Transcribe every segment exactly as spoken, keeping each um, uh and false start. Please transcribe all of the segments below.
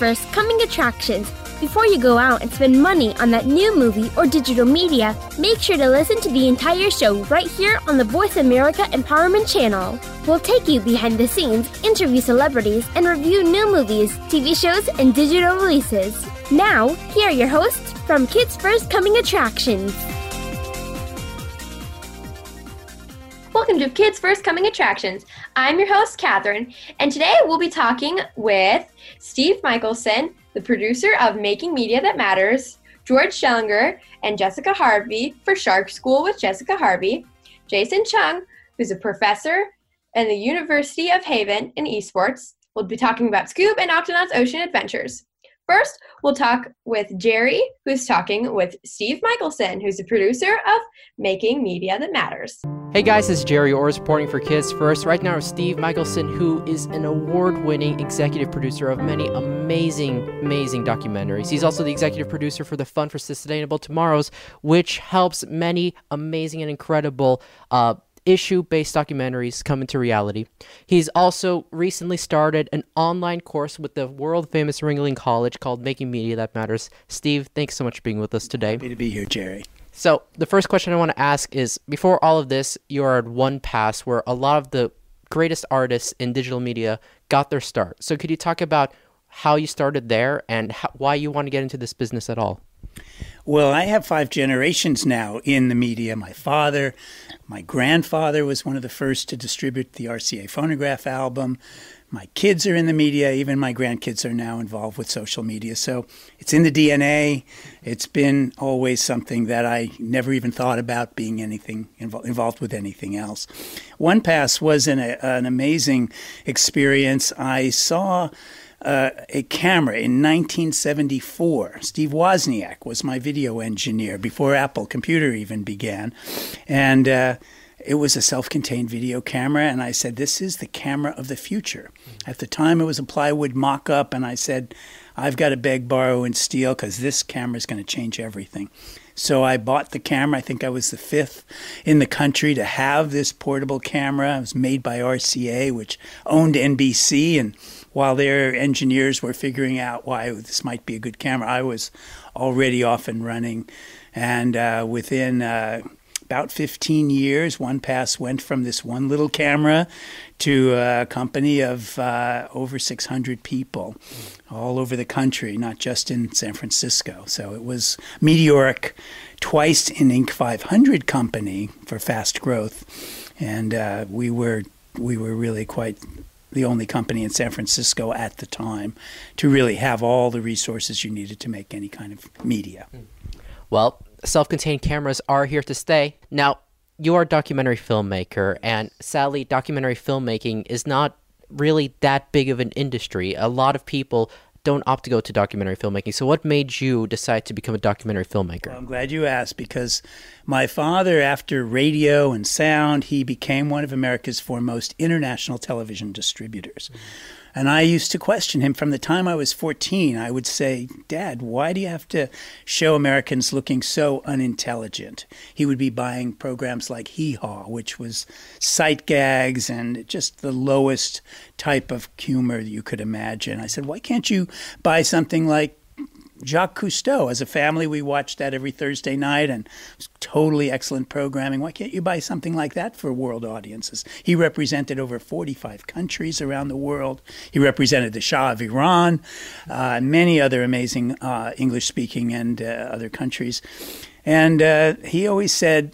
First Coming Attractions. Before you go out and spend money on that new movie or digital media, make sure to listen to the entire show right here on the Voice America Empowerment Channel. We'll take you behind the scenes, interview celebrities, and review new movies, T V shows, and digital releases. Now, here are your hosts from Kids First Coming Attractions. Welcome to Kids First Coming Attractions. I'm your host, Catherine, and today we'll be talking with Steve Michelson, the producer of Making Media That Matters, George Schellinger, and Jessica Harvey for Shark School with Jessica Harvey, Jason Chung, who's a professor at the University of New Haven in esports. We'll be talking about Scoob and Octonauts Ocean Adventures. First, we'll talk with Jerry, who's talking with Steve Michelson, who's the producer of Making Media That Matters. Hey guys, it's Jerry Orr reporting for Kids First. Right now, Steve Michelson, who is an award-winning executive producer of many amazing, amazing documentaries. He's also the executive producer for the Fund for Sustainable Tomorrows, which helps many amazing and incredible uh, issue-based documentaries come into reality. He's also recently started an online course with the world-famous Ringling College called Making Media That Matters. Steve, thanks so much for being with us today. Happy to be here, Jerry. So the first question I want to ask is, before all of this, you are at One Pass, where a lot of the greatest artists in digital media got their start. So could you talk about how you started there and how, why you want to get into this business at all? Well, I have five generations now in the media. My father, my grandfather was one of the first to distribute the R C A Phonograph album. My kids are in the media. Even my grandkids are now involved with social media. So it's in the D N A. It's been always something that I never even thought about being anything invo- involved with anything else. One Pass was an, a, an amazing experience. I saw uh, a camera in nineteen seventy-four. Steve Wozniak was my video engineer before Apple Computer even began. And uh, it was a self-contained video camera, and I said, this is the camera of the future. At the time, it was a plywood mock-up, and I said, I've got to beg, borrow, and steal, because this camera is going to change everything. So I bought the camera. I think I was the fifth in the country to have this portable camera. It was made by R C A, which owned N B C, and while their engineers were figuring out why this might be a good camera, I was already off and running, and uh, within... Uh, About fifteen years, One Pass went from this one little camera to a company of uh, over six hundred people all over the country, not just in San Francisco. So it was meteoric, twice an Inc five hundred company for fast growth, and uh, we were we were really quite the only company in San Francisco at the time to really have all the resources you needed to make any kind of media. Well, self-contained cameras are here to stay. Now, you are a documentary filmmaker, and sadly, documentary filmmaking is not really that big of an industry. A lot of people don't opt to go to documentary filmmaking. So what made you decide to become a documentary filmmaker? Well, I'm glad you asked, because my father, after radio and sound, he became one of America's foremost international television distributors. Mm-hmm. And I used to question him from the time I was fourteen. I would say, Dad, why do you have to show Americans looking so unintelligent? He would be buying programs like Hee Haw, which was sight gags and just the lowest type of humor you could imagine. I said, why can't you buy something like Jacques Cousteau? As a family, we watched that every Thursday night, and it was totally excellent programming. Why can't you buy something like that for world audiences? He represented over forty-five countries around the world. He represented the Shah of Iran, uh, many other amazing uh, English-speaking and uh, other countries. And uh, he always said,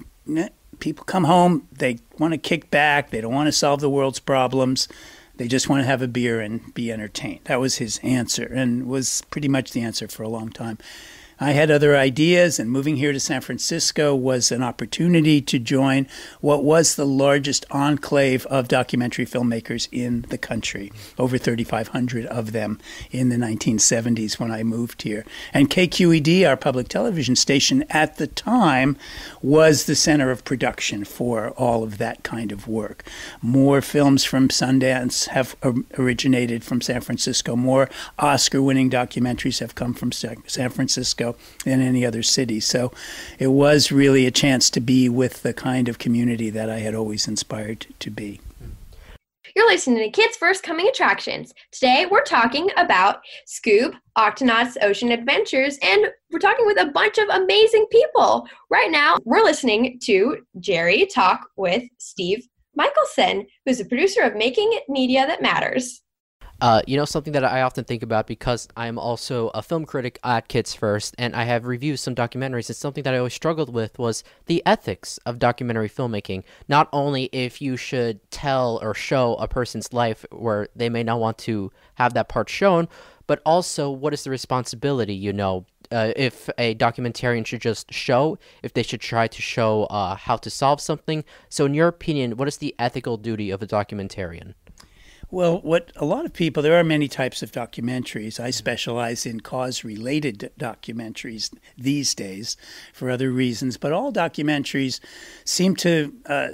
people come home, they want to kick back, they don't want to solve the world's problems. They just want to have a beer and be entertained. That was his answer, and was pretty much the answer for a long time. I had other ideas, and moving here to San Francisco was an opportunity to join what was the largest enclave of documentary filmmakers in the country, over thirty-five hundred of them in the nineteen seventies when I moved here. And K Q E D, our public television station at the time, was the center of production for all of that kind of work. More films from Sundance have originated from San Francisco. More Oscar-winning documentaries have come from San Francisco than any other city. So it was really a chance to be with the kind of community that I had always inspired to be. You're listening to Kids First Coming Attractions. Today, we're talking about Scoob, Octonauts Ocean Adventures, and we're talking with a bunch of amazing people. Right now, we're listening to Jerry talk with Steve Michelson, who's the producer of Making Media That Matters. Uh, you know, something that I often think about, because I'm also a film critic at Kids First, and I have reviewed some documentaries, and something that I always struggled with was the ethics of documentary filmmaking. Not only if you should tell or show a person's life where they may not want to have that part shown, but also what is the responsibility, you know, uh, if a documentarian should just show, if they should try to show uh, how to solve something. So in your opinion, what is the ethical duty of a documentarian? Well, what a lot of people, there are many types of documentaries. I specialize in cause-related documentaries these days for other reasons, but all documentaries seem to, uh,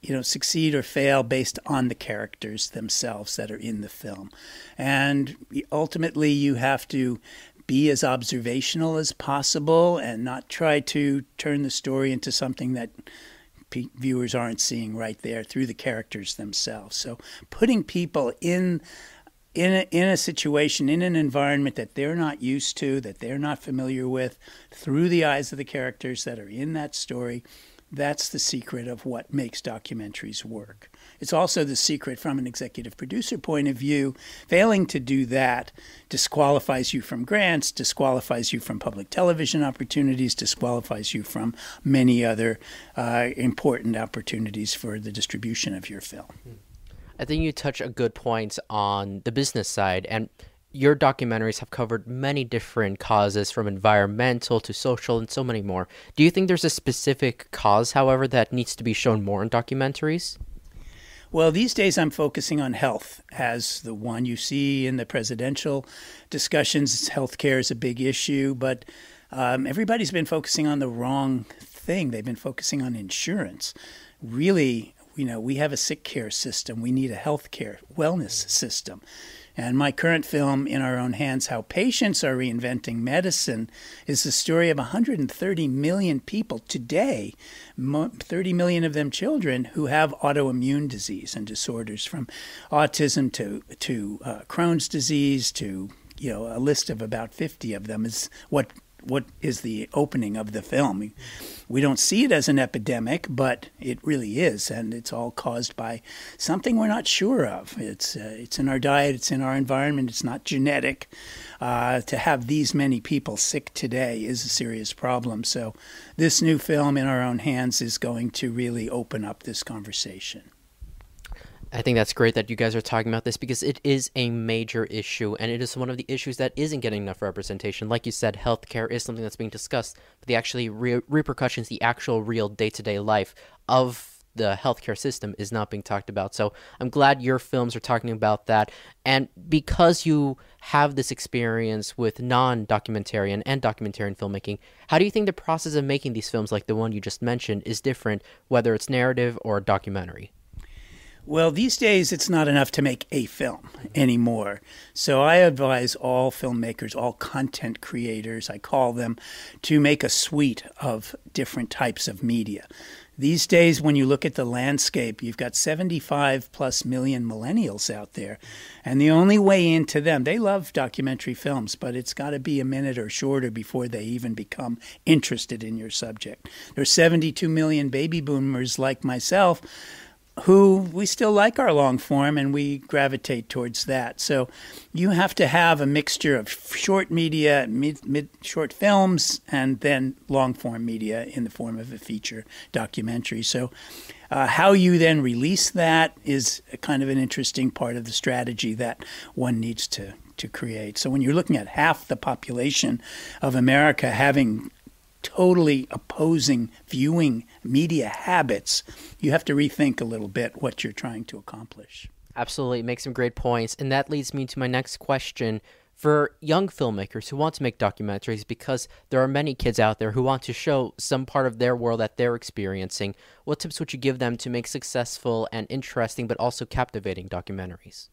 you know, succeed or fail based on the characters themselves that are in the film. And ultimately, you have to be as observational as possible and not try to turn the story into something that viewers aren't seeing right there through the characters themselves. So putting people in in a, in a situation, in an environment that they're not used to, that they're not familiar with, through the eyes of the characters that are in that story, that's the secret of what makes documentaries work. It's also the secret from an executive producer point of view. Failing to do that disqualifies you from grants, disqualifies you from public television opportunities, disqualifies you from many other uh, important opportunities for the distribution of your film. I think you touch a good point on the business side, and your documentaries have covered many different causes, from environmental to social and so many more. Do you think there's a specific cause, however, that needs to be shown more in documentaries? Well, these days I'm focusing on health as the one. You see in the presidential discussions, healthcare is a big issue, but um, everybody's been focusing on the wrong thing. They've been focusing on insurance. Really, you know, we have a sick care system. We need a healthcare wellness system. And my current film, In Our Own Hands: How Patients Are Reinventing Medicine, is the story of one hundred thirty million people today, thirty million of them children, who have autoimmune disease and disorders, from autism to, to uh, Crohn's disease to, you know, a list of about fifty of them is what what is the opening of the film. We don't see it as an epidemic, but it really is, and it's all caused by something we're not sure of. It's uh, it's in our diet, it's in our environment, it's not genetic. Uh, to have these many people sick today is a serious problem. So this new film, In Our Own Hands, is going to really open up this conversation. I think that's great that you guys are talking about this, because it is a major issue, and it is one of the issues that isn't getting enough representation. Like you said, healthcare is something that's being discussed, but the actually re- repercussions, the actual real day-to-day life of the healthcare system is not being talked about. So I'm glad your films are talking about that. And because you have this experience with non-documentarian and documentarian filmmaking, how do you think the process of making these films, like the one you just mentioned, is different, whether it's narrative or documentary? Well, these days, it's not enough to make a film anymore. So I advise all filmmakers, all content creators, I call them, to make a suite of different types of media. These days, when you look at the landscape, you've got seventy-five plus million millennials out there. And the only way into them, they love documentary films, but it's got to be a minute or shorter before they even become interested in your subject. There's seventy-two million baby boomers like myself who we still like our long form, and we gravitate towards that. So you have to have a mixture of short media, mid, mid short films, and then long form media in the form of a feature documentary. So uh, how you then release that is a kind of an interesting part of the strategy that one needs to, to create. So when you're looking at half the population of America having totally opposing viewing media habits, you have to rethink a little bit what you're trying to accomplish. Absolutely. Make some great points. And that leads me to my next question. For young filmmakers who want to make documentaries, because there are many kids out there who want to show some part of their world that they're experiencing, what tips would you give them to make successful and interesting but also captivating documentaries?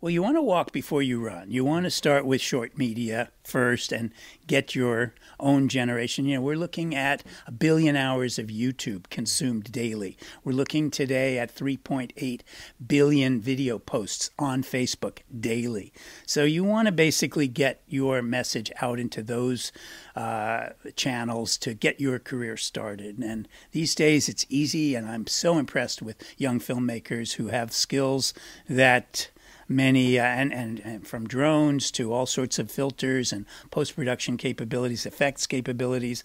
Well, you want to walk before you run. You want to start with short media first and get your own generation. You know, we're looking at a billion hours of YouTube consumed daily. We're looking today at three point eight billion video posts on Facebook daily. So you want to basically get your message out into those uh, channels to get your career started. And these days it's easy, and I'm so impressed with young filmmakers who have skills that... Many uh, and, and and from drones to all sorts of filters and post-production capabilities, effects capabilities.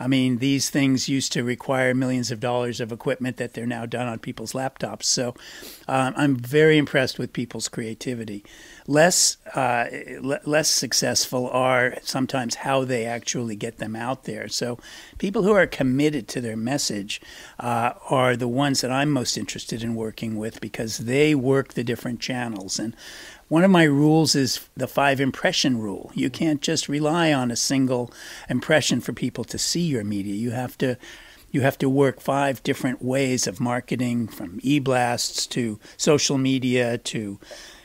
I mean, these things used to require millions of dollars of equipment that they're now done on people's laptops. So um, I'm very impressed with people's creativity. Less uh, l- less successful are sometimes how they actually get them out there. So people who are committed to their message uh, are the ones that I'm most interested in working with, because they work the different channels. And one of my rules is the five impression rule. You can't just rely on a single impression for people to see your media. You have to you have to work five different ways of marketing, from e-blasts to social media to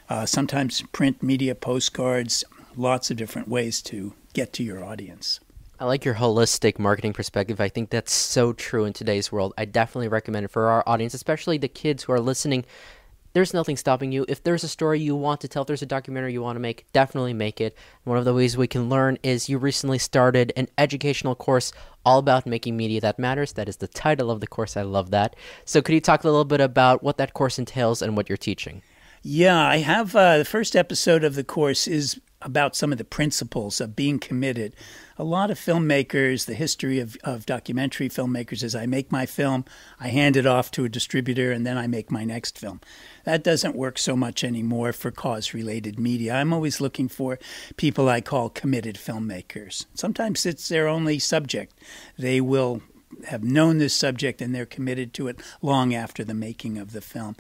uh, sometimes print media, postcards, lots of different ways to get to your audience. I like your holistic marketing perspective. I think that's so true in today's world. I definitely recommend it for our audience, especially the kids who are listening. There's nothing stopping you. If there's a story you want to tell, if there's a documentary you want to make, definitely make it. One of the ways we can learn is you recently started an educational course all about making media that matters. That is the title of the course. I love that. So could you talk a little bit about what that course entails and what you're teaching? Yeah, I have uh, the first episode of the course is about some of the principles of being committed. A lot of filmmakers, the history of, of documentary filmmakers is I make my film, I hand it off to a distributor, and then I make my next film. That doesn't work so much anymore for cause-related media. I'm always looking for people I call committed filmmakers. Sometimes it's their only subject. They will have known this subject and they're committed to it long after the making of the film.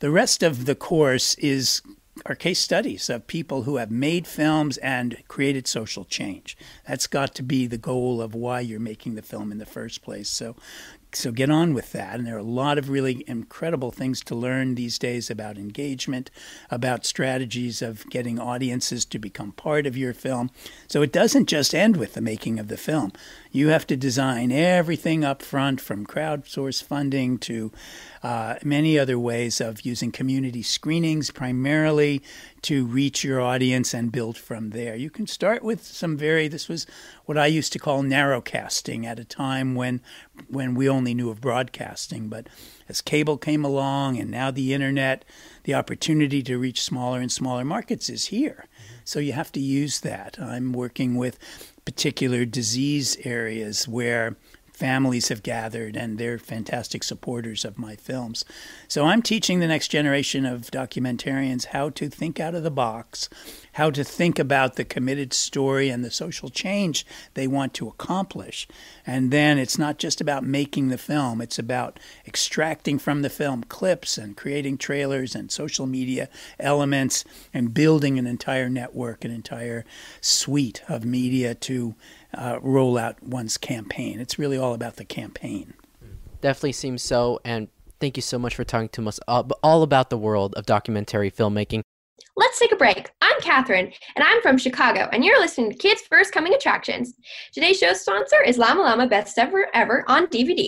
The rest of the course is are case studies of people who have made films and created social change. That's got to be the goal of why you're making the film in the first place. So so get on with that. And there are a lot of really incredible things to learn these days about engagement, about strategies of getting audiences to become part of your film. So it doesn't just end with the making of the film. You have to design everything up front, from crowdsource funding to uh, many other ways of using community screenings primarily to reach your audience and build from there. You can start with some very, this was what I used to call narrowcasting at a time when when we only knew of broadcasting. But as cable came along and now the internet, the opportunity to reach smaller and smaller markets is here. So you have to use that. I'm working with particular disease areas where families have gathered, and they're fantastic supporters of my films. So I'm teaching the next generation of documentarians how to think out of the box, how to think about the committed story and the social change they want to accomplish. And then it's not just about making the film. It's about extracting from the film clips and creating trailers and social media elements and building an entire network, an entire suite of media to Uh, roll out one's campaign. It's really all about the campaign. Definitely seems so. And thank you so much for talking to us all about the world of documentary filmmaking. Let's take a break. I'm Catherine, and I'm from Chicago, and you're listening to Kids First Coming Attractions. Today's show sponsor is Llama Llama Best Summer Ever on D V D.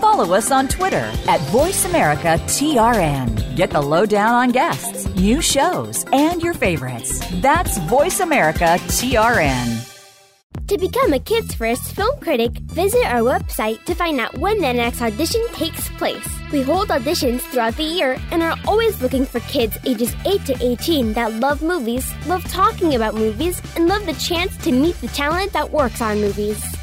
Follow us on Twitter at Voice America T R N. Get the lowdown on guests, new shows, and your favorites. That's Voice America T R N. To become a Kids First film critic, visit our website to find out when the next audition takes place. We hold auditions throughout the year and are always looking for kids ages eight to eighteen that love movies, love talking about movies, and love the chance to meet the talent that works on movies.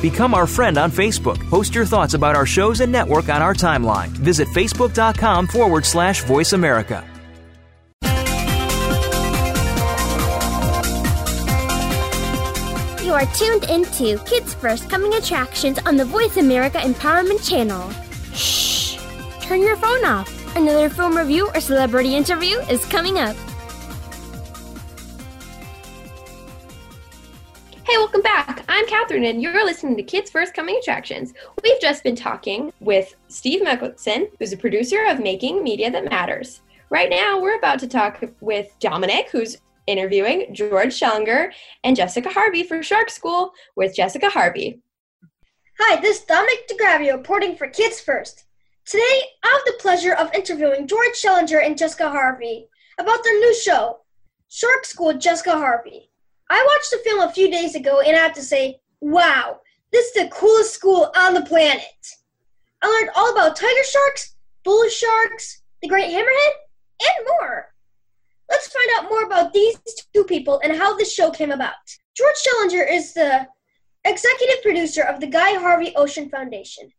Become our friend on Facebook. Post your thoughts about our shows and network on our timeline. Visit facebook.com forward slash Voice America. You are tuned into Kids First Coming Attractions on the Voice America Empowerment Channel. Shh! Turn your phone off. Another film review or celebrity interview is coming up. Hey, welcome back. I'm Catherine, and you're listening to Kids First Coming Attractions. We've just been talking with Steve Michelson, who's a producer of Making Media That Matters. Right now, we're about to talk with Dominic, who's interviewing George Schellinger and Jessica Harvey for Shark School with Jessica Harvey. Hi, this is Dominic DeGravio reporting for Kids First. Today, I have the pleasure of interviewing George Schellinger and Jessica Harvey about their new show, Shark School with Jessica Harvey. I watched the film a few days ago, and I have to say, wow, this is the coolest school on the planet. I learned all about tiger sharks, bull sharks, the great hammerhead, and more. Let's find out more about these two people and how this show came about. George Schellinger is the executive producer of the Guy Harvey Ocean Foundation.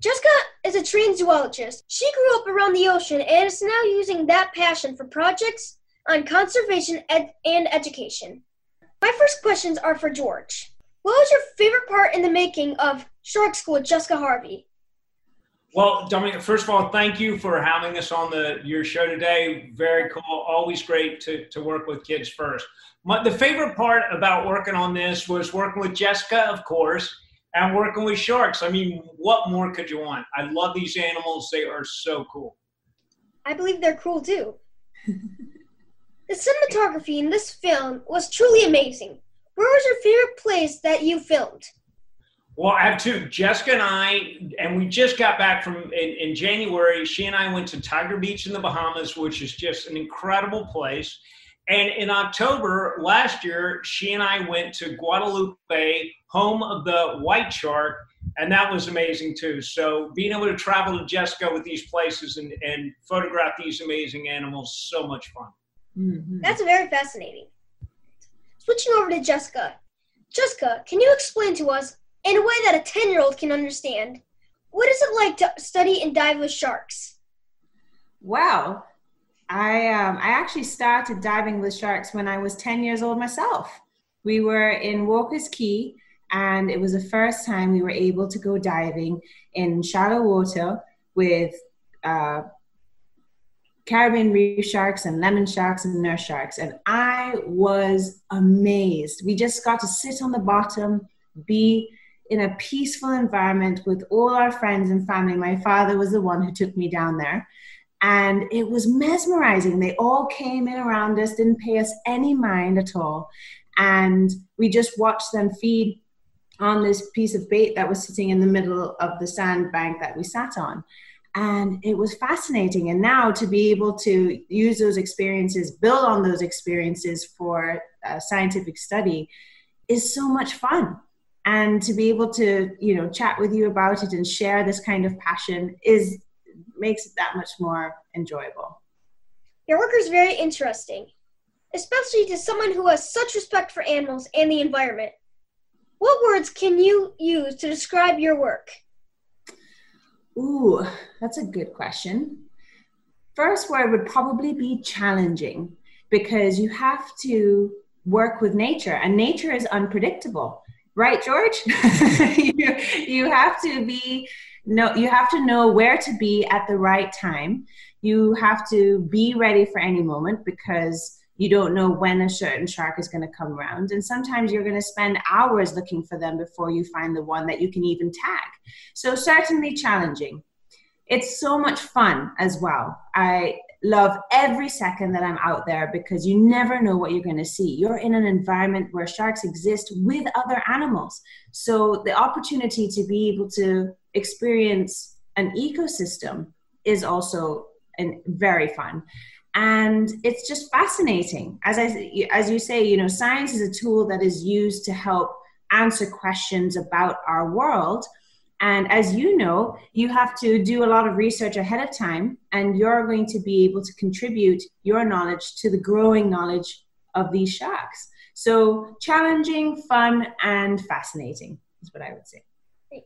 Jessica is a trained zoologist. She grew up around the ocean and is now using that passion for projects on conservation ed- and education. My first questions are for George. What was your favorite part in the making of Shark School with Jessica Harvey? Well, Dominic, first of all, thank you for having us on the your show today. Very cool. Always great to, to work with Kids First. My, the favorite part about working on this was working with Jessica, of course, and working with sharks. I mean, what more could you want? I love these animals. They are so cool. I believe they're cool, too. The cinematography in this film was truly amazing. Where was your favorite place that you filmed? Well, I have two. Jessica and I, and we just got back from, in, in January, she and I went to Tiger Beach in the Bahamas, which is just an incredible place. And in October last year, she and I went to Guadalupe Bay, home of the white shark, and that was amazing too. So being able to travel to Jessica with these places and, and photograph these amazing animals, so much fun. Mm-hmm. That's very fascinating. Switching over to Jessica. Jessica, can you explain to us, in a way that a ten-year-old can understand, what is it like to study and dive with sharks? Wow. I um, I actually started diving with sharks when I was ten years old myself. We were in Walker's Key, and it was the first time we were able to go diving in shallow water with uh Caribbean reef sharks and lemon sharks and nurse sharks. And I was amazed. We just got to sit on the bottom, be in a peaceful environment with all our friends and family. My father was the one who took me down there. And it was mesmerizing. They all came in around us, didn't pay us any mind at all. And we just watched them feed on this piece of bait that was sitting in the middle of the sandbank that we sat on. And it was fascinating. And now to be able to use those experiences, build on those experiences for uh, scientific study is so much fun. And to be able to, you know, chat with you about it and share this kind of passion is makes it that much more enjoyable. Your work is very interesting, especially to someone who has such respect for animals and the environment. What words can you use to describe your work? Ooh, that's a good question. First word would probably be challenging, because you have to work with nature, and nature is unpredictable, right, George? you, you have to be no, you have to know where to be at the right time. You have to be ready for any moment, because you don't know when a certain shark is going to come around. And sometimes you're going to spend hours looking for them before you find the one that you can even tag. So certainly challenging. It's so much fun as well. I love every second that I'm out there, because you never know what you're going to see. You're in an environment where sharks exist with other animals. So the opportunity to be able to experience an ecosystem is also an, very fun. And it's just fascinating. As I, as you say, you know, science is a tool that is used to help answer questions about our world. And as you know, you have to do a lot of research ahead of time, and you're going to be able to contribute your knowledge to the growing knowledge of these sharks. So challenging, fun, and fascinating is what I would say. Great.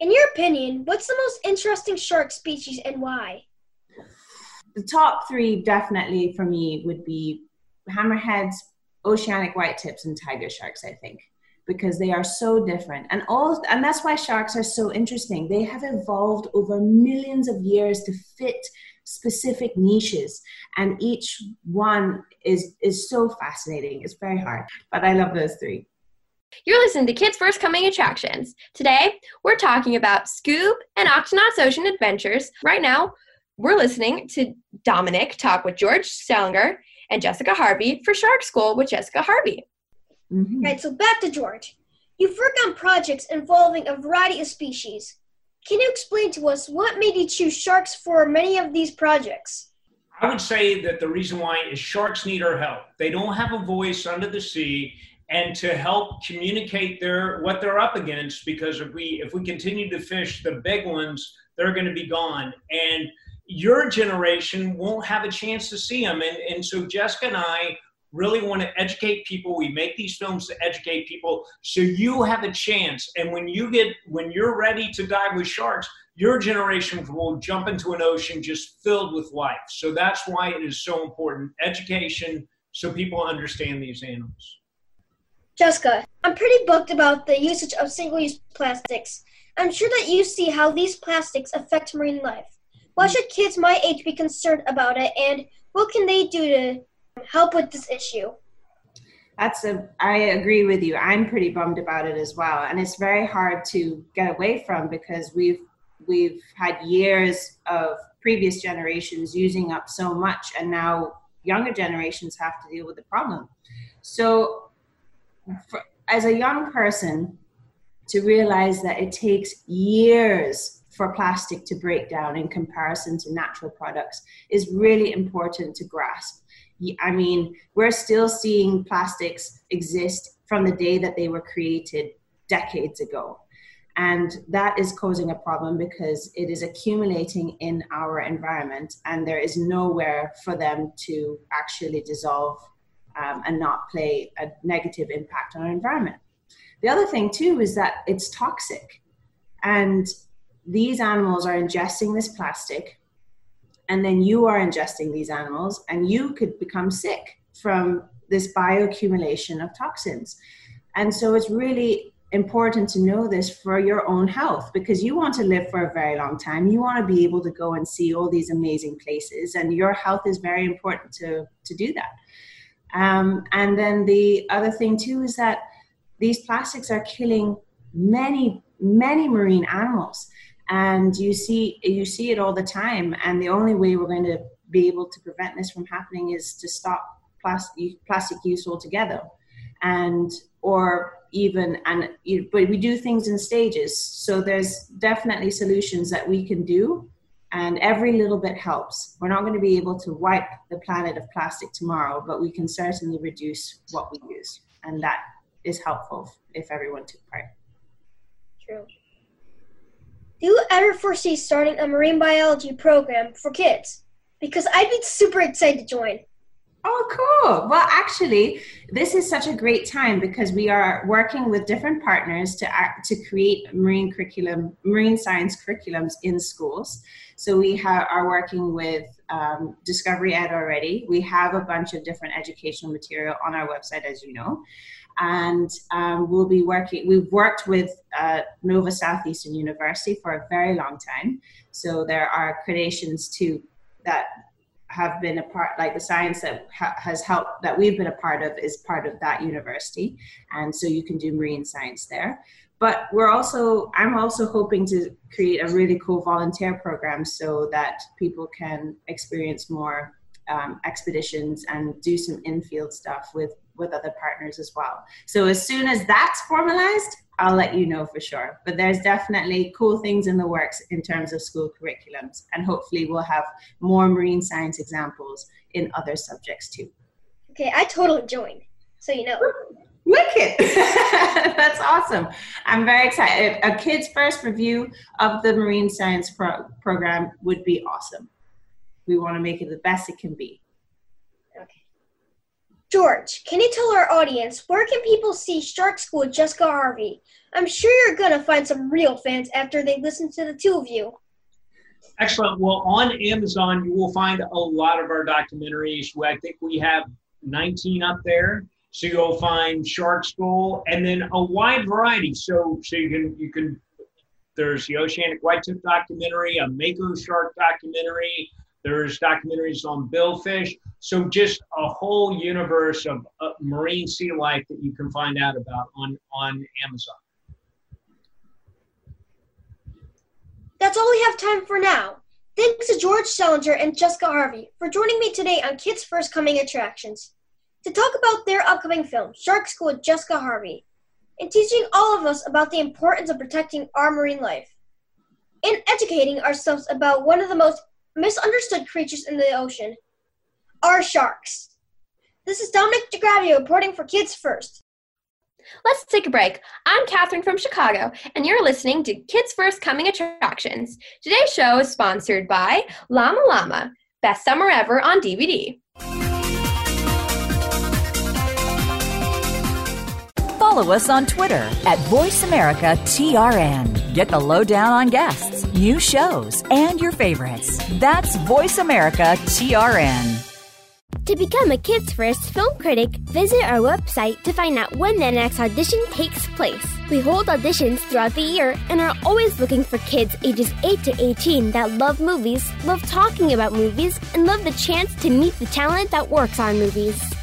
In your opinion, what's the most interesting shark species and why? The top three definitely for me would be hammerheads, oceanic white tips, and tiger sharks, I think, because they are so different. And all, and that's why sharks are so interesting. They have evolved over millions of years to fit specific niches, and each one is, is so fascinating. It's very hard, but I love those three. You're listening to Kids First Coming Attractions. Today, we're talking about Scoob and Octonauts Ocean Adventures. Right now, we're listening to Dominic talk with George Schellinger and Jessica Harvey for Shark School with Jessica Harvey. Mm-hmm. Right, so back to George. You've worked on projects involving a variety of species. Can you explain to us what made you choose sharks for many of these projects? I would say that the reason why is sharks need our help. They don't have a voice under the sea, and to help communicate their what they're up against, because if we if we continue to fish the big ones, they're going to be gone. And your generation won't have a chance to see them. And, and so Jessica and I really want to educate people. We make these films to educate people so you have a chance. And when you get, when you're ready to dive with sharks, your generation will jump into an ocean just filled with life. So that's why it is so important. Education, so people understand these animals. Jessica, I'm pretty booked about the usage of single-use plastics. I'm sure that you see how these plastics affect marine life. Why should kids my age be concerned about it, and what can they do to help with this issue? That's a, I agree with you. I'm pretty bummed about it as well. And it's very hard to get away from, because we've, we've had years of previous generations using up so much, and now younger generations have to deal with the problem. So for, as a young person, to realize that it takes years for plastic to break down in comparison to natural products is really important to grasp. I mean, we're still seeing plastics exist from the day that they were created decades ago. And that is causing a problem because it is accumulating in our environment, and there is nowhere for them to actually dissolve um, and not play a negative impact on our environment. The other thing too is that it's toxic, and these animals are ingesting this plastic, and then you are ingesting these animals, and you could become sick from this bioaccumulation of toxins. And so it's really important to know this for your own health, because you want to live for a very long time. You want to be able to go and see all these amazing places, and your health is very important to, to do that. Um, and then the other thing too is that these plastics are killing many, many marine animals. And you see, you see it all the time. And the only way we're going to be able to prevent this from happening is to stop plastic plastic use altogether, and or even and you, but we do things in stages. So there's definitely solutions that we can do, and every little bit helps. We're not going to be able to wipe the planet of plastic tomorrow, but we can certainly reduce what we use, and that is helpful if everyone took part. True. Do you ever foresee starting a marine biology program for kids? Because I'd be super excited to join. Oh, cool. Well, actually, this is such a great time because we are working with different partners to act, to create marine curriculum, marine science curriculums in schools. So we ha- are working with um, Discovery Ed already. We have a bunch of different educational material on our website, as you know. And um, we'll be working, we've worked with uh, Nova Southeastern University for a very long time. So there are accreditations too that have been a part, like the science that ha- has helped, that we've been a part of is part of that university. And so you can do marine science there. But we're also, I'm also hoping to create a really cool volunteer program so that people can experience more um, expeditions and do some in-field stuff with with other partners as well. So as soon as that's formalized, I'll let you know for sure. But there's definitely cool things in the works in terms of school curriculums, and hopefully we'll have more marine science examples in other subjects too. Okay, I totally joined, so you know. Wicked! That's awesome. I'm very excited. A Kids First review of the marine science pro- program would be awesome. We want to make it the best it can be. Okay. George, can you tell our audience, where can people see Shark School with Jessica Harvey? I'm sure you're going to find some real fans after they listen to the two of you. Excellent. Well, on Amazon, you will find a lot of our documentaries. I think we have nineteen up there. So you'll find Shark School, and then a wide variety. So, so you can you can. There's the Oceanic White Tip documentary, a Mako shark documentary. There's documentaries on billfish. So just a whole universe of uh, marine sea life that you can find out about on on Amazon. That's all we have time for now. Thanks to George Schellinger and Jessica Harvey for joining me today on Kids First Coming Attractions, to talk about their upcoming film, Shark School with Jessica Harvey, and teaching all of us about the importance of protecting our marine life, and educating ourselves about one of the most misunderstood creatures in the ocean, our sharks. This is Dominic DeGravio reporting for Kids First. Let's take a break. I'm Catherine from Chicago, and you're listening to Kids First Coming Attractions. Today's show is sponsored by Llama Llama, Best Summer Ever on D V D. Follow us on Twitter at Voice America T R N. Get the lowdown on guests, new shows, and your favorites. That's Voice America T R N. To become a Kids First film critic, visit our website to find out when the next audition takes place. We hold auditions throughout the year and are always looking for kids ages eight to eighteen that love movies, love talking about movies, and love the chance to meet the talent that works on movies.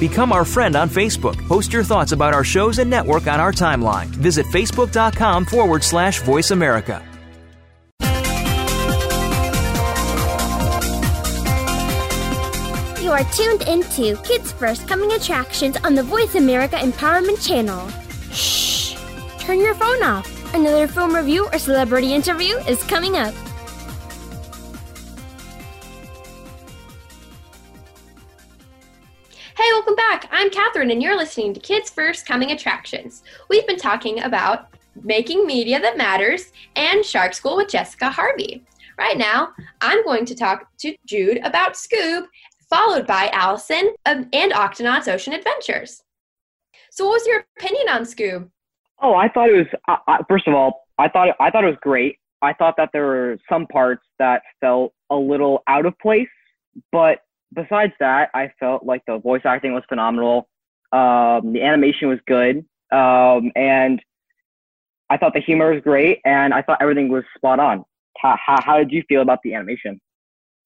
Become our friend on Facebook. Post your thoughts about our shows and network on our timeline. Visit facebook.com forward slash Voice America. You are tuned into Kids First Coming Attractions on the Voice America Empowerment Channel. Shh! Turn your phone off. Another film review or celebrity interview is coming up. Hey, welcome back. I'm Catherine, and you're listening to Kids First Coming Attractions. We've been talking about Making Media That Matters and Shark School with Jessica Harvey. Right now, I'm going to talk to Jude about Scoob, followed by Allison um, and Octonauts Ocean Adventures. So what was your opinion on Scoob? Oh, I thought it was, uh, I, first of all, I thought, I thought it was great. I thought that there were some parts that felt a little out of place, but besides that, I felt like the voice acting was phenomenal. Um, the animation was good. Um, and I thought the humor was great. And I thought everything was spot on. How, how, how did you feel about the animation?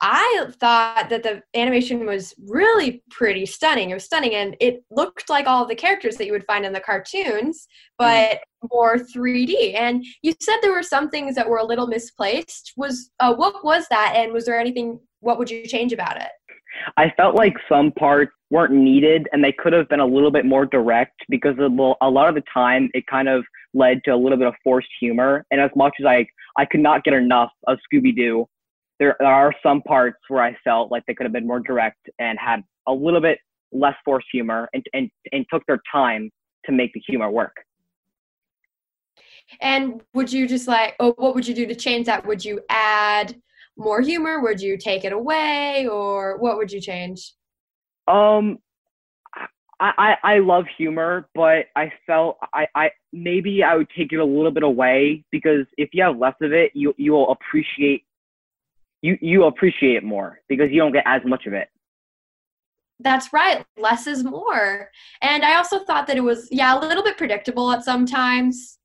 I thought that the animation was really pretty stunning. It was stunning. And it looked like all of the characters that you would find in the cartoons, but mm-hmm. more three D. And you said there were some things that were a little misplaced. Was uh, what was that? And was there anything, what would you change about it? I felt like some parts weren't needed and they could have been a little bit more direct, because a lot of the time it kind of led to a little bit of forced humor. And as much as I, I could not get enough of Scooby-Doo, there are some parts where I felt like they could have been more direct and had a little bit less forced humor, and, and, and took their time to make the humor work. And would you just like, oh, what would you do to change that? Would you add more humor? Would you take it away, or what would you change? Um, I, I love humor, but I felt I, I maybe I would take it a little bit away, because if you have less of it, you you will appreciate you you appreciate it more because you don't get as much of it. That's right. Less is more. And I also thought that it was yeah a little bit predictable at some times,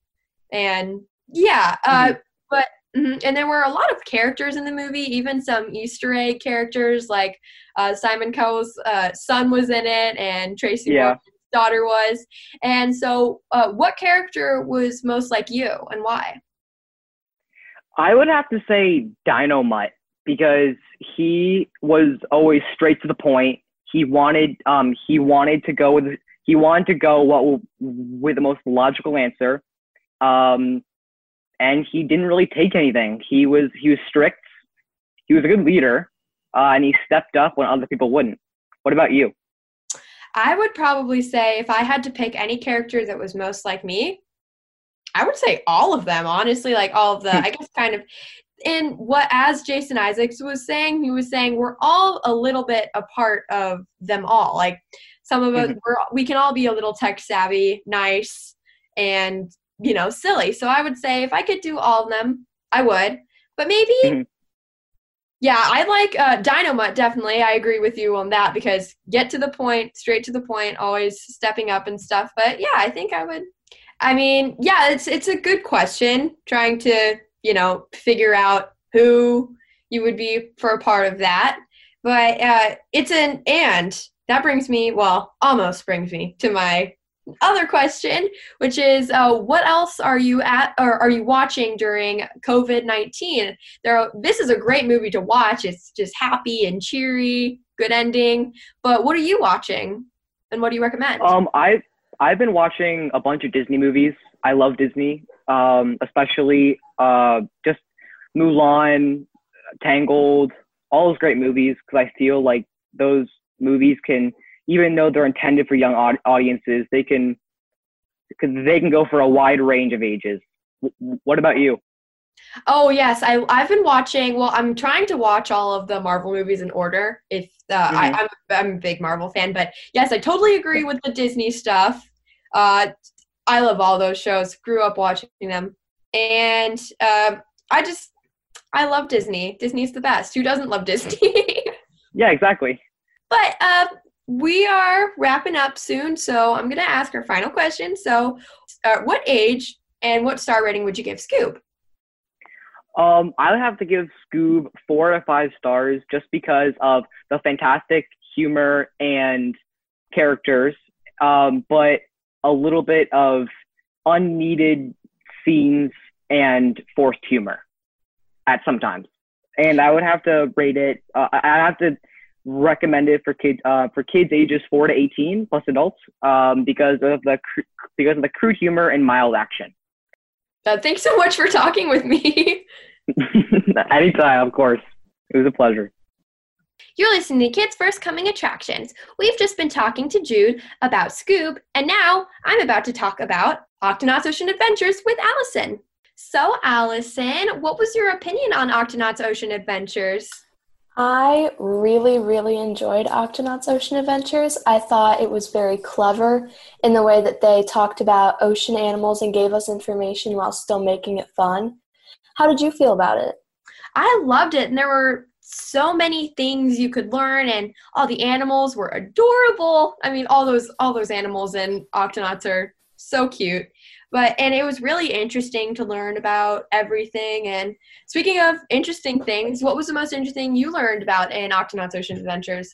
and yeah, uh, mm-hmm. but and there were a lot of characters in the movie, even some Easter egg characters like uh, Simon Cowell's uh, son was in it, and Tracy yeah. Morgan's daughter was. And so, uh, what character was most like you, and why? I would have to say Dynomutt, because he was always straight to the point. He wanted, um, he wanted to go with, he wanted to go what with the most logical answer. Um, And he didn't really take anything. He was he was strict. He was a good leader, uh, and he stepped up when other people wouldn't. What about you? I would probably say if I had to pick any character that was most like me, I would say all of them. Honestly, like all of the, I guess, kind of. In what, as Jason Isaacs was saying, he was saying we're all a little bit a part of them all. Like some of us, mm-hmm. we're, we can all be a little tech savvy, nice, and. You know, silly. So I would say if I could do all of them, I would. But maybe, mm-hmm. yeah, I like uh, Dynomutt, definitely. I agree with you on that, because get to the point, straight to the point, always stepping up and stuff. But yeah, I think I would. I mean, yeah, it's it's a good question, trying to, you know, figure out who you would be for a part of that. But uh, it's an and. That brings me, well, almost brings me to my other question, which is uh, what else are you at or are you watching during COVID nineteen? There are, this is a great movie to watch. It's just happy and cheery, good ending. But what are you watching, and what do you recommend? Um, I I've been watching a bunch of Disney movies. I love Disney, um, especially uh, just Mulan, Tangled, all those great movies, because I feel like those movies can. Even though they're intended for young audiences, they can, cause they can go for a wide range of ages. What about you? Oh yes, I I've been watching. Well, I'm trying to watch all of the Marvel movies in order. If uh, mm-hmm. I, I'm I'm a big Marvel fan, but yes, I totally agree with the Disney stuff. Uh, I love all those shows. Grew up watching them, and uh, I just I love Disney. Disney's the best. Who doesn't love Disney? Yeah, exactly. But. Uh, We are wrapping up soon, so I'm going to ask our final question. So uh, what age and what star rating would you give Scoob? Um, I would have to give Scoob four or five stars just because of the fantastic humor and characters, um, but a little bit of unneeded scenes and forced humor at some times. And I would have to rate it uh, – I have to – recommended for kids uh, for kids ages four to eighteen plus adults um, because of the cr- because of the crude humor and mild action. Uh, thanks so much for talking with me. Anytime, of course. It was a pleasure. You're listening to Kids First Coming Attractions. We've just been talking to Jude about Scoob, and now I'm about to talk about Octonauts Ocean Adventures with Allison. So, Allison, what was your opinion on Octonauts Ocean Adventures? I really, really enjoyed Octonauts Ocean Adventures. I thought it was very clever in the way that they talked about ocean animals and gave us information while still making it fun. How did you feel about it? I loved it, and there were so many things you could learn, and all the animals were adorable. I mean, all those all those animals in Octonauts are so cute. But and it was really interesting to learn about everything. And speaking of interesting things, what was the most interesting you learned about in Octonauts Ocean Adventures?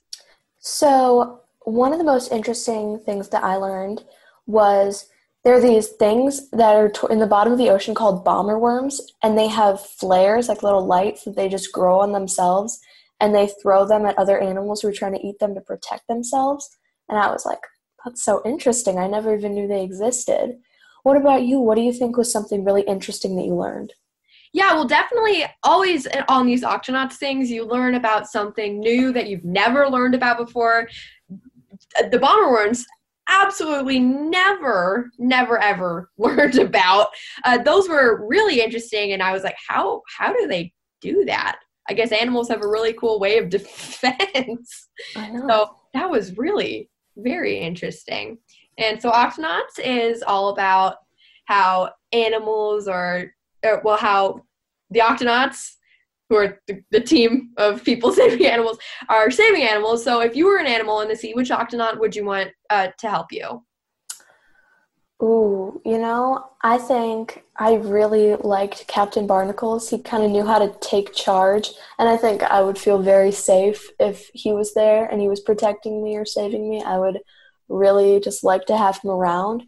So one of the most interesting things that I learned was there are these things that are t- in the bottom of the ocean called bomber worms, and they have flares, like little lights that they just grow on themselves, and they throw them at other animals who are trying to eat them to protect themselves. And I was like, that's so interesting. I never even knew they existed. What about you? What do you think was something really interesting that you learned? Yeah, well, definitely always on these Octonauts things, you learn about something new that you've never learned about before. The bomber worms absolutely never, never, ever learned about. Uh, those were really interesting, and I was like, how how do they do that? I guess animals have a really cool way of defense. I know. So that was really very interesting. And so Octonauts is all about how animals are, or, well, how the Octonauts, who are the, the team of people saving animals, are saving animals. So if you were an animal in the sea, which Octonaut would you want uh, to help you? Ooh, you know, I think I really liked Captain Barnacles. He kind of knew how to take charge, and I think I would feel very safe if he was there and he was protecting me or saving me. I would really just like to have him around.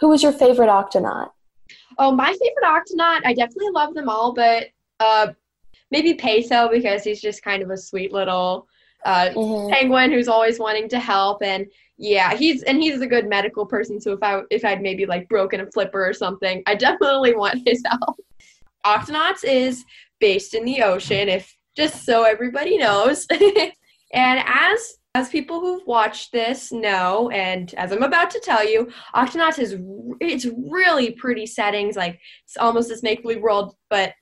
Who was your favorite Octonaut? Oh, my favorite Octonaut, I definitely love them all, but uh, maybe Peso, because he's just kind of a sweet little uh, mm-hmm. penguin who's always wanting to help. And yeah, he's and he's a good medical person, so if I if I'd maybe like broken a flipper or something, I definitely want his help. Octonauts is based in the ocean, if just so everybody knows. And as as people who've watched this know, and as I'm about to tell you, Octonauts is it's really pretty settings. Like it's almost this make-believe world, but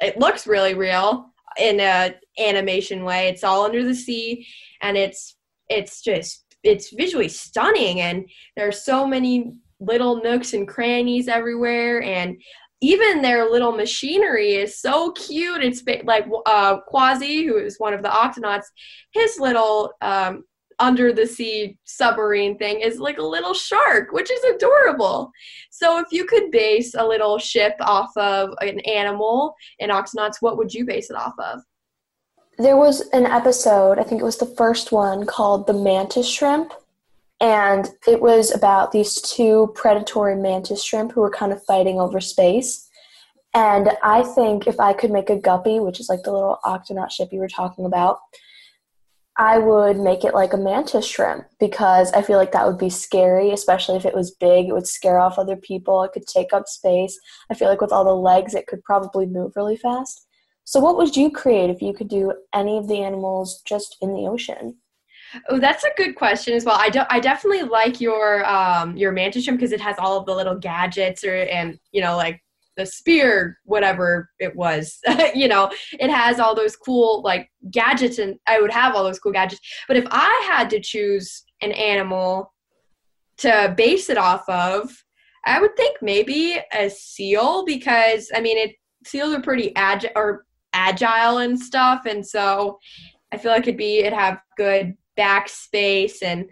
it looks really real in a animation way. It's all under the sea, and it's it's just. It's visually stunning, and there are so many little nooks and crannies everywhere, and even their little machinery is so cute. It's like uh, Quasi, who is one of the Octonauts, his little um, under-the-sea submarine thing is like a little shark, which is adorable. So if you could base a little ship off of an animal in Octonauts, what would you base it off of? There was an episode, I think it was the first one, called The Mantis Shrimp, and it was about these two predatory mantis shrimp who were kind of fighting over space. And I think if I could make a guppy, which is like the little Octonaut ship you were talking about, I would make it like a mantis shrimp, because I feel like that would be scary, especially if it was big. It would scare off other people. It could take up space. I feel like with all the legs, it could probably move really fast. So what would you create if you could do any of the animals just in the ocean? Oh, that's a good question as well. I do, I definitely like your um, your mantis shrimp because it has all of the little gadgets or and, you know, like the spear, whatever it was, you know, it has all those cool, like, gadgets, and I would have all those cool gadgets. But if I had to choose an animal to base it off of, I would think maybe a seal, because, I mean, it seals are pretty agile or agile and stuff, and so I feel like it'd be it'd have good backspace, and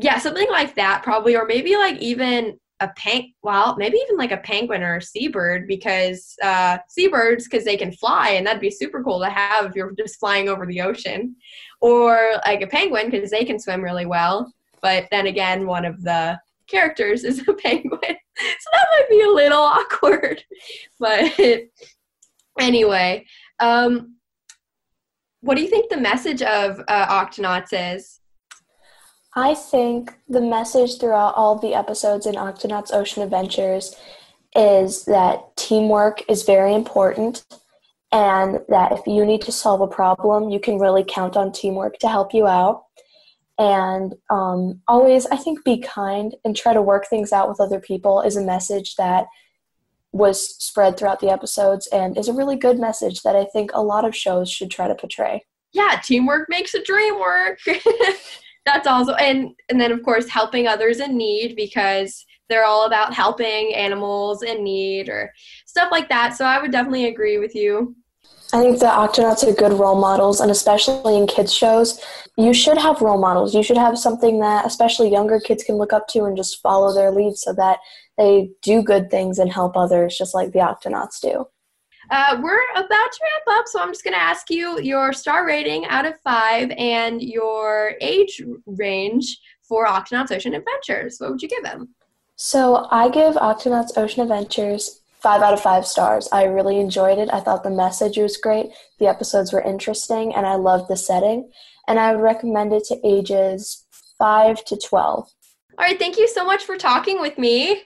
yeah, something like that probably, or maybe like even a pang well maybe even like a penguin or a seabird, because uh seabirds because they can fly, and that'd be super cool to have if you're just flying over the ocean, or like a penguin because they can swim really well, but then again one of the characters is a penguin, so that might be a little awkward. But anyway, um, what do you think the message of uh, Octonauts is? I think the message throughout all the episodes in Octonauts Ocean Adventures is that teamwork is very important, and that if you need to solve a problem, you can really count on teamwork to help you out. And um, always, I think, be kind and try to work things out with other people is a message that was spread throughout the episodes, and is a really good message that I think a lot of shows should try to portray. Yeah, teamwork makes a dream work. That's also, and, and then, of course, helping others in need, because they're all about helping animals in need or stuff like that. So I would definitely agree with you. I think the Octonauts are good role models, and especially in kids' shows, you should have role models. You should have something that especially younger kids can look up to and just follow their lead, so that they do good things and help others just like the Octonauts do. Uh, we're about to wrap up, so I'm just going to ask you your star rating out of five and your age range for Octonauts Ocean Adventures. What would you give them? So I give Octonauts Ocean Adventures Five out of five stars. I really enjoyed it. I thought the message was great. The episodes were interesting, and I loved the setting. And I would recommend it to ages five to twelve. All right. Thank you so much for talking with me.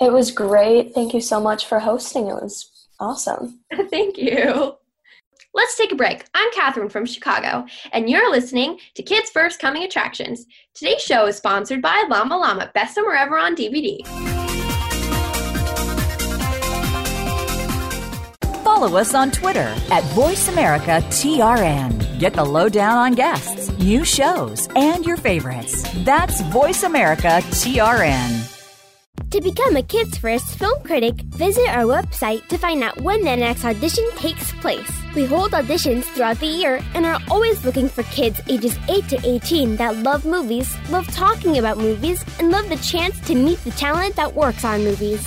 It was great. Thank you so much for hosting. It was awesome. Thank you. Let's take a break. I'm Catherine from Chicago, and you're listening to Kids First Coming Attractions. Today's show is sponsored by Llama Llama Best Summer Ever on D V D. follow us on Twitter at Voice America T R N. Get the lowdown on guests, new shows, and your favorites. That's Voice America T R N. To become a Kids First film critic, visit our website to find out when the next audition takes place. We hold auditions throughout the year and are always looking for kids ages eight to eighteen that love movies, love talking about movies, and love the chance to meet the talent that works on movies.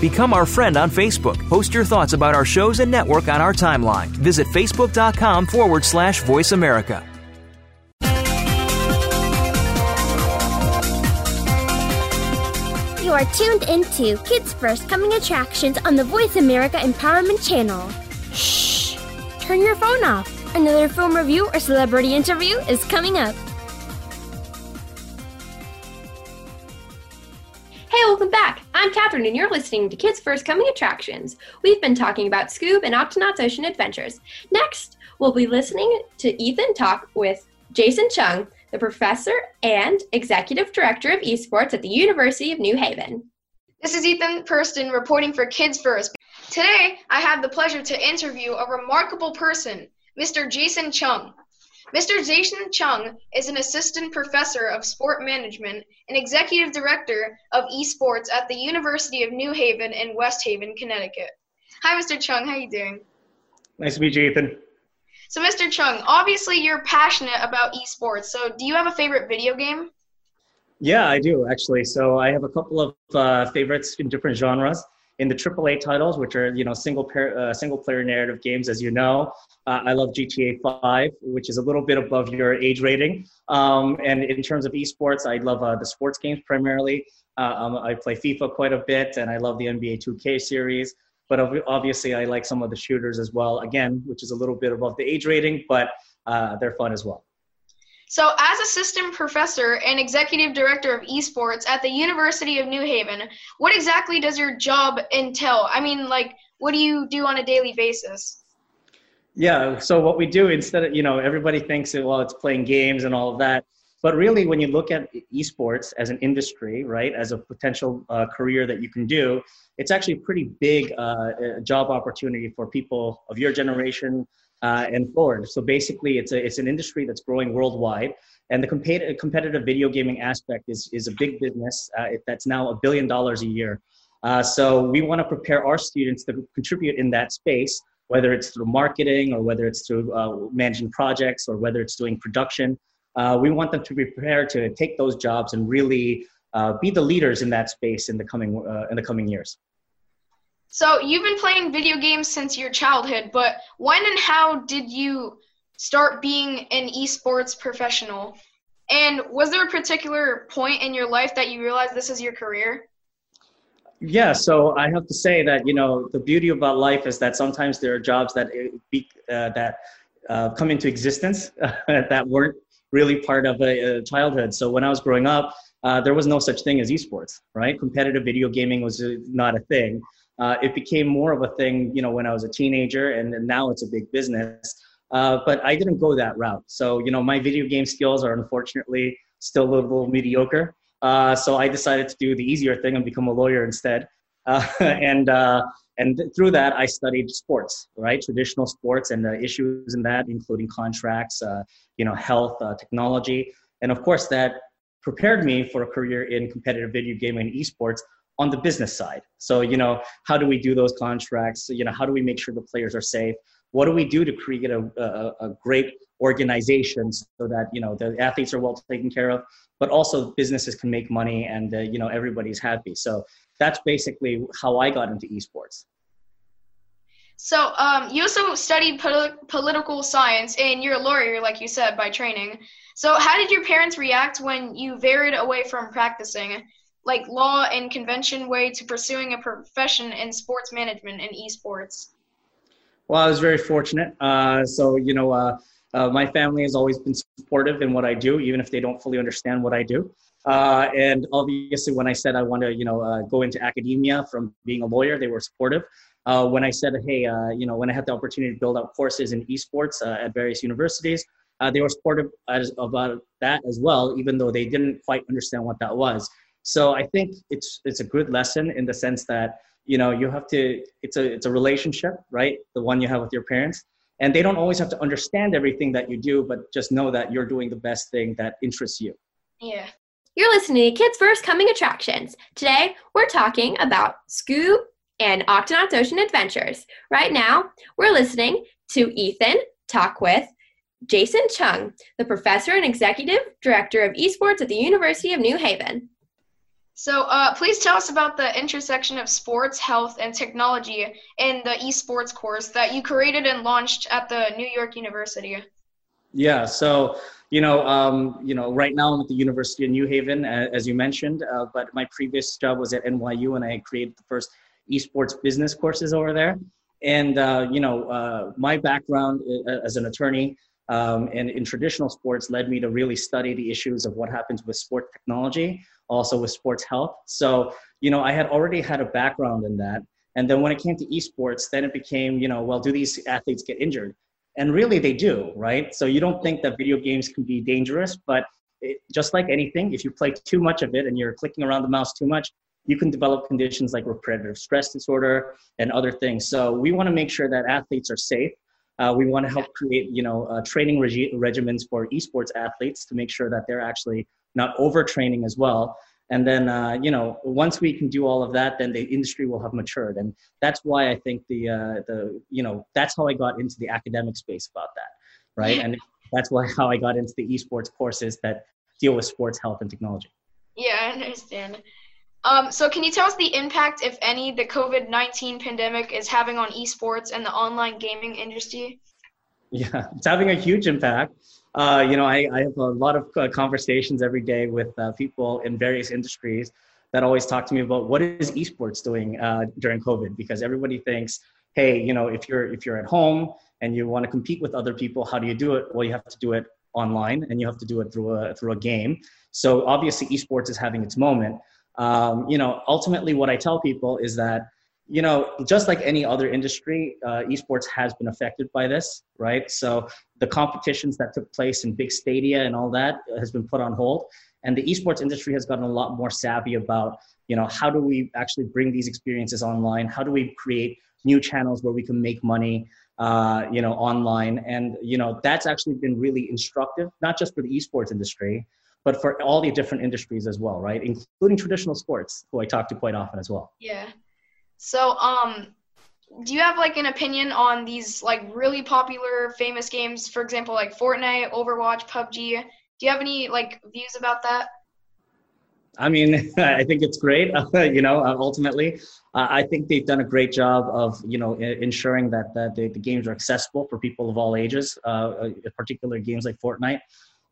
Become our friend on Facebook. Post your thoughts about our shows and network on our timeline. Visit facebook.com forward slash Voice America. You are tuned into Kids First Coming Attractions on the Voice America Empowerment Channel. Shh! Turn your phone off. Another film review or celebrity interview is coming up. Hey, welcome back. I'm Catherine, and you're listening to Kids First Coming Attractions. We've been talking about Scoob and Octonauts Ocean Adventures. Next, we'll be listening to Ethan talk with Jason Chung, the professor and executive director of esports at the University of New Haven. This is Ethan Purston reporting for Kids First. Today, I have the pleasure to interview a remarkable person, Mister Jason Chung. Mister Jason Chung is an assistant professor of sport management and executive director of esports at the University of New Haven in West Haven, Connecticut. Hi, Mister Chung. How are you doing? Nice to meet you, Ethan. So, Mister Chung, obviously you're passionate about esports. So, do you have a favorite video game? Yeah, I do, actually. So, I have a couple of uh, favorites in different genres. In the triple A titles, which are, you know, single pair, uh, single player narrative games, as you know, uh, I love G T A five, which is a little bit above your age rating. Um, and in terms of esports, I love uh, the sports games primarily. Uh, um, I play FIFA quite a bit, and I love the N B A two K series. But obviously, I like some of the shooters as well, again, which is a little bit above the age rating, but uh, they're fun as well. So as assistant professor and executive director of esports at the University of New Haven, what exactly does your job entail? I mean, like, what do you do on a daily basis? Yeah, so what we do instead of, you know, everybody thinks, well, it's playing games and all of that. But really, when you look at esports as an industry, right, as a potential uh, career that you can do, it's actually a pretty big uh, job opportunity for people of your generation, Uh, and forward. So basically, it's a it's an industry that's growing worldwide, and the competitive competitive video gaming aspect is is a big business uh, it, that's now a billion dollars a year. Uh, so we want to prepare our students to contribute in that space, whether it's through marketing or whether it's through uh, managing projects or whether it's doing production. Uh, we want them to be prepared to take those jobs and really uh, be the leaders in that space in the coming uh, in the coming years. So you've been playing video games since your childhood, but when and how did you start being an esports professional? And was there a particular point in your life that you realized this is your career? Yeah, so I have to say that, you know, the beauty about life is that sometimes there are jobs that be, uh, that uh, come into existence that weren't really part of a, a childhood. So when I was growing up, uh, there was no such thing as esports, right? Competitive video gaming was not a thing. Uh, it became more of a thing, you know, when I was a teenager, and, and now it's a big business. Uh, but I didn't go that route. So, you know, my video game skills are unfortunately still a little mediocre. Uh, so I decided to do the easier thing and become a lawyer instead. Uh, and uh, and through that, I studied sports, right? Traditional sports and the issues in that, including contracts, uh, you know, health, uh, technology. And of course, that prepared me for a career in competitive video gaming and esports on the business side. So, you know, how do we do those contracts? You know, how do we make sure the players are safe? What do we do to create a, a, a great organization so that, you know, the athletes are well taken care of, but also businesses can make money and, uh, you know, everybody's happy. So that's basically how I got into esports. So um, you also studied pol- political science, and you're a lawyer, like you said, by training. So how did your parents react when you varied away from practicing, like law and convention way, to pursuing a profession in sports management and esports? Well, I was very fortunate. Uh, so, you know, uh, uh, my family has always been supportive in what I do, even if they don't fully understand what I do. Uh, and obviously, when I said I want to, you know, uh, go into academia from being a lawyer, they were supportive. Uh, when I said, hey, uh, you know, when I had the opportunity to build out courses in esports uh, at various universities, uh, they were supportive as, about that as well, even though they didn't quite understand what that was. So I think it's it's a good lesson in the sense that, you know, you have to, it's a it's a relationship, right? The one you have with your parents. And they don't always have to understand everything that you do, but just know that you're doing the best thing that interests you. Yeah. You're listening to Kids First Coming Attractions. Today, we're talking about Scoob and Octonauts Ocean Adventures. Right now, we're listening to Ethan talk with Jason Chung, the professor and executive director of esports at the University of New Haven. So uh, please tell us about the intersection of sports, health, and technology in the esports course that you created and launched at the New York University. Yeah, so, you know, um, you know, right now I'm at the University of New Haven, uh, as you mentioned, uh, but my previous job was at N Y U, and I created the first esports business courses over there. And, uh, you know, uh, my background as an attorney um, and in traditional sports led me to really study the issues of what happens with sport technology, also with sports health. So, you know, I had already had a background in that. And then when it came to esports, then it became, you know, well, do these athletes get injured? And really they do, right? So you don't think that video games can be dangerous, but it, just like anything, if you play too much of it and you're clicking around the mouse too much, you can develop conditions like repetitive stress disorder and other things. So we want to make sure that athletes are safe. Uh, we want to help create, you know, uh, training regi- regimens for esports athletes to make sure that they're actually not overtraining as well. And then, uh, you know, once we can do all of that, then the industry will have matured. And that's why I think the, uh, the you know, that's how I got into the academic space about that, right? And that's why how I got into the esports courses that deal with sports, health, and technology. Yeah, I understand. Um, so can you tell us the impact, if any, the covid nineteen pandemic is having on esports and the online gaming industry? Yeah, it's having a huge impact. Uh, you know, I, I have a lot of uh, conversations every day with uh, people in various industries that always talk to me about what is esports doing uh, during COVID, because everybody thinks, hey, you know, if you're if you're at home and you want to compete with other people, how do you do it? Well, you have to do it online, and you have to do it through a through a game. So obviously, esports is having its moment. Um, you know, ultimately what I tell people is that, you know, just like any other industry, uh, esports has been affected by this, right? So the competitions that took place in big stadia and all that has been put on hold. And the esports industry has gotten a lot more savvy about, you know, how do we actually bring these experiences online? How do we create new channels where we can make money, uh, you know, online? And, you know, that's actually been really instructive, not just for the esports industry, but for all the different industries as well, right? Including traditional sports, who I talk to quite often as well. Yeah. So um, do you have like an opinion on these like really popular famous games, for example, like Fortnite, Overwatch, P U B G? Do you have any like views about that? I mean, I think it's great, you know, ultimately. Uh, I think they've done a great job of, you know, I- ensuring that, that the, the games are accessible for people of all ages, uh, particular games like Fortnite.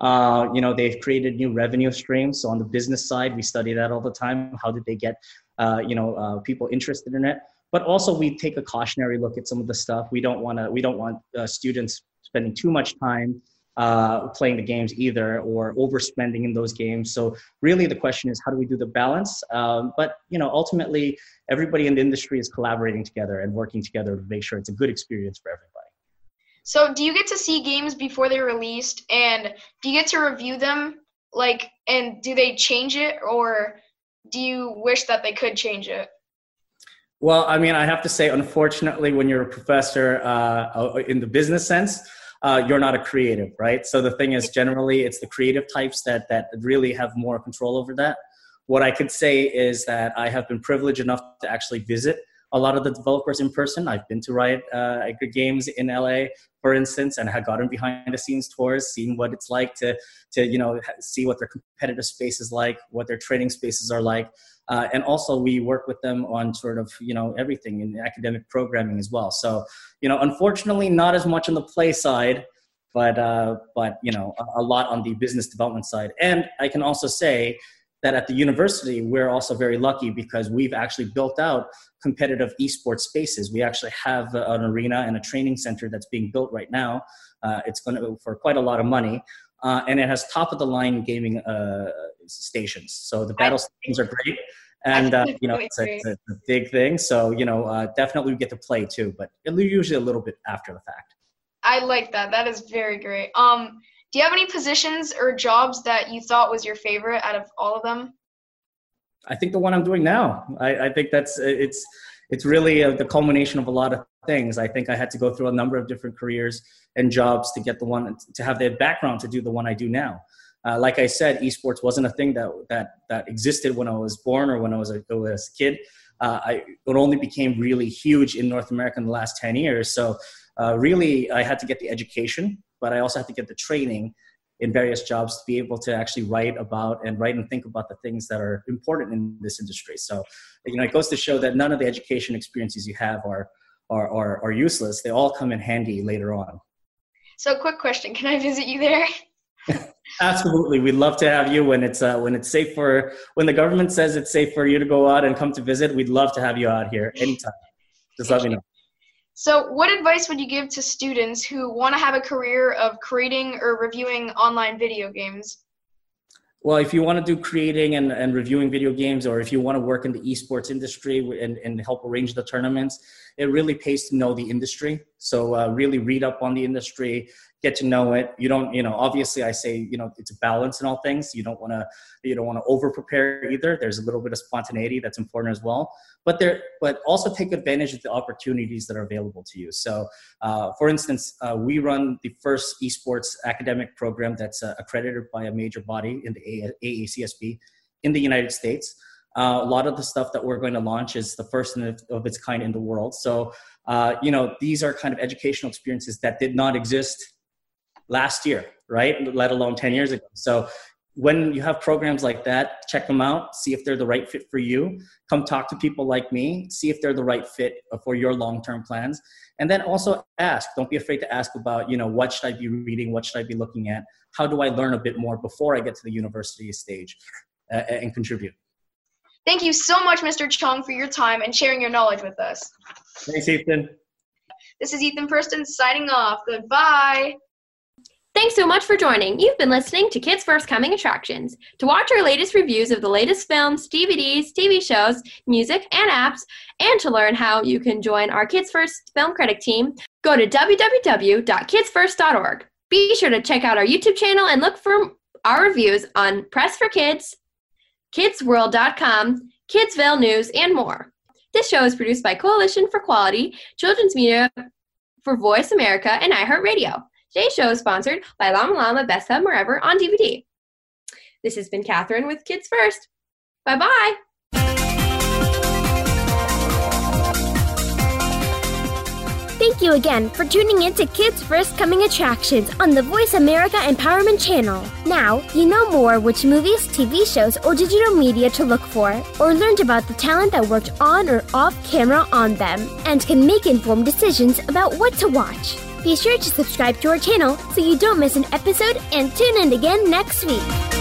Uh, you know, they've created new revenue streams. So on the business side, we study that all the time. How did they get, uh, you know, uh, people interested in it? But also we take a cautionary look at some of the stuff. We don't want to, we don't want uh, students spending too much time uh, playing the games either, or overspending in those games. So really the question is, how do we do the balance? Um, but, you know, ultimately everybody in the industry is collaborating together and working together to make sure it's a good experience for everybody. So do you get to see games before they're released, and do you get to review them, like, and do they change it, or do you wish that they could change it? Well, I mean, I have to say, unfortunately, when you're a professor uh, in the business sense, uh, you're not a creative, right? So the thing is, generally, it's the creative types that that really have more control over that. What I could say is that I have been privileged enough to actually visit a lot of the developers in person. I've been to Riot uh, Games in L A, for instance, and have gotten behind the scenes tours, seen what it's like to, to you know, see what their competitive space is like, what their training spaces are like. Uh, and also we work with them on sort of, you know, everything in academic programming as well. So, you know, unfortunately not as much on the play side, but, uh, but you know, a, a lot on the business development side. And I can also say that at the university, we're also very lucky because we've actually built out competitive esports spaces. We actually have an arena and a training center that's being built right now. Uh, it's going to for quite a lot of money. Uh, and it has top of the line gaming uh, stations. So the battle I, stations are great. And, uh, you know, it's a, it's a big thing. So, you know, uh, definitely we get to play too, but usually a little bit after the fact. I like that. That is very great. Um, do you have any positions or jobs that you thought was your favorite out of all of them? I think the one I'm doing now. I, I think that's, it's, it's really a, the culmination of a lot of things. I think I had to go through a number of different careers and jobs to get the one, to have the background to do the one I do now. Uh, like I said, esports wasn't a thing that that that existed when I was born or when I was a, I was a kid. Uh, I, it only became really huge in North America in the last ten years. So uh, really, I had to get the education, but I also had to get the training in various jobs to be able to actually write about and write and think about the things that are important in this industry. So, you know, it goes to show that none of the education experiences you have are are are, are useless. They all come in handy later on. So, quick question: can I visit you there? Absolutely, we'd love to have you when it's uh, when it's safe for when the government says it's safe for you to go out and come to visit. We'd love to have you out here anytime. Just let me know. So, what advice would you give to students who want to have a career of creating or reviewing online video games? Well, if you want to do creating and, and reviewing video games, or if you want to work in the esports industry and, and help arrange the tournaments, it really pays to know the industry. So uh, really read up on the industry, get to know it. You don't, you know, obviously I say, you know, it's a balance in all things. You don't want to, you don't want to over prepare either. There's a little bit of spontaneity that's important as well, but there, but also take advantage of the opportunities that are available to you. So uh, for instance, uh, we run the first esports academic program that's uh, accredited by a major body in the A A C S B in the United States. Uh, a lot of the stuff that we're going to launch is the first of its kind in the world. So, uh, you know, these are kind of educational experiences that did not exist last year, right? Let alone ten years ago. So when you have programs like that, check them out, see if they're the right fit for you. Come talk to people like me, see if they're the right fit for your long-term plans. And then also ask, don't be afraid to ask about, you know, what should I be reading? What should I be looking at? How do I learn a bit more before I get to the university stage uh, and contribute? Thank you so much, Mister Chung, for your time and sharing your knowledge with us. Thanks, Ethan. This is Ethan Purston signing off. Goodbye. Thanks so much for joining. You've been listening to Kids First Coming Attractions. To watch our latest reviews of the latest films, D V Ds, T V shows, music, and apps, and to learn how you can join our Kids First Film Critic team, go to w w w dot kids first dot org. Be sure to check out our YouTube channel and look for our reviews on Press for Kids, kids world dot com, Kidsville News, and more. This show is produced by Coalition for Quality, Children's Media for Voice America, and iHeartRadio. Today's show is sponsored by Llama Llama Best Summer Ever on D V D. This has been Catherine with Kids First. Bye-bye. Thank you again for tuning in to Kids First Coming Attractions on the Voice America Empowerment Channel. Now, you know more which movies, T V shows, or digital media to look for, or learned about the talent that worked on or off camera on them, and can make informed decisions about what to watch. Be sure to subscribe to our channel so you don't miss an episode, and tune in again next week.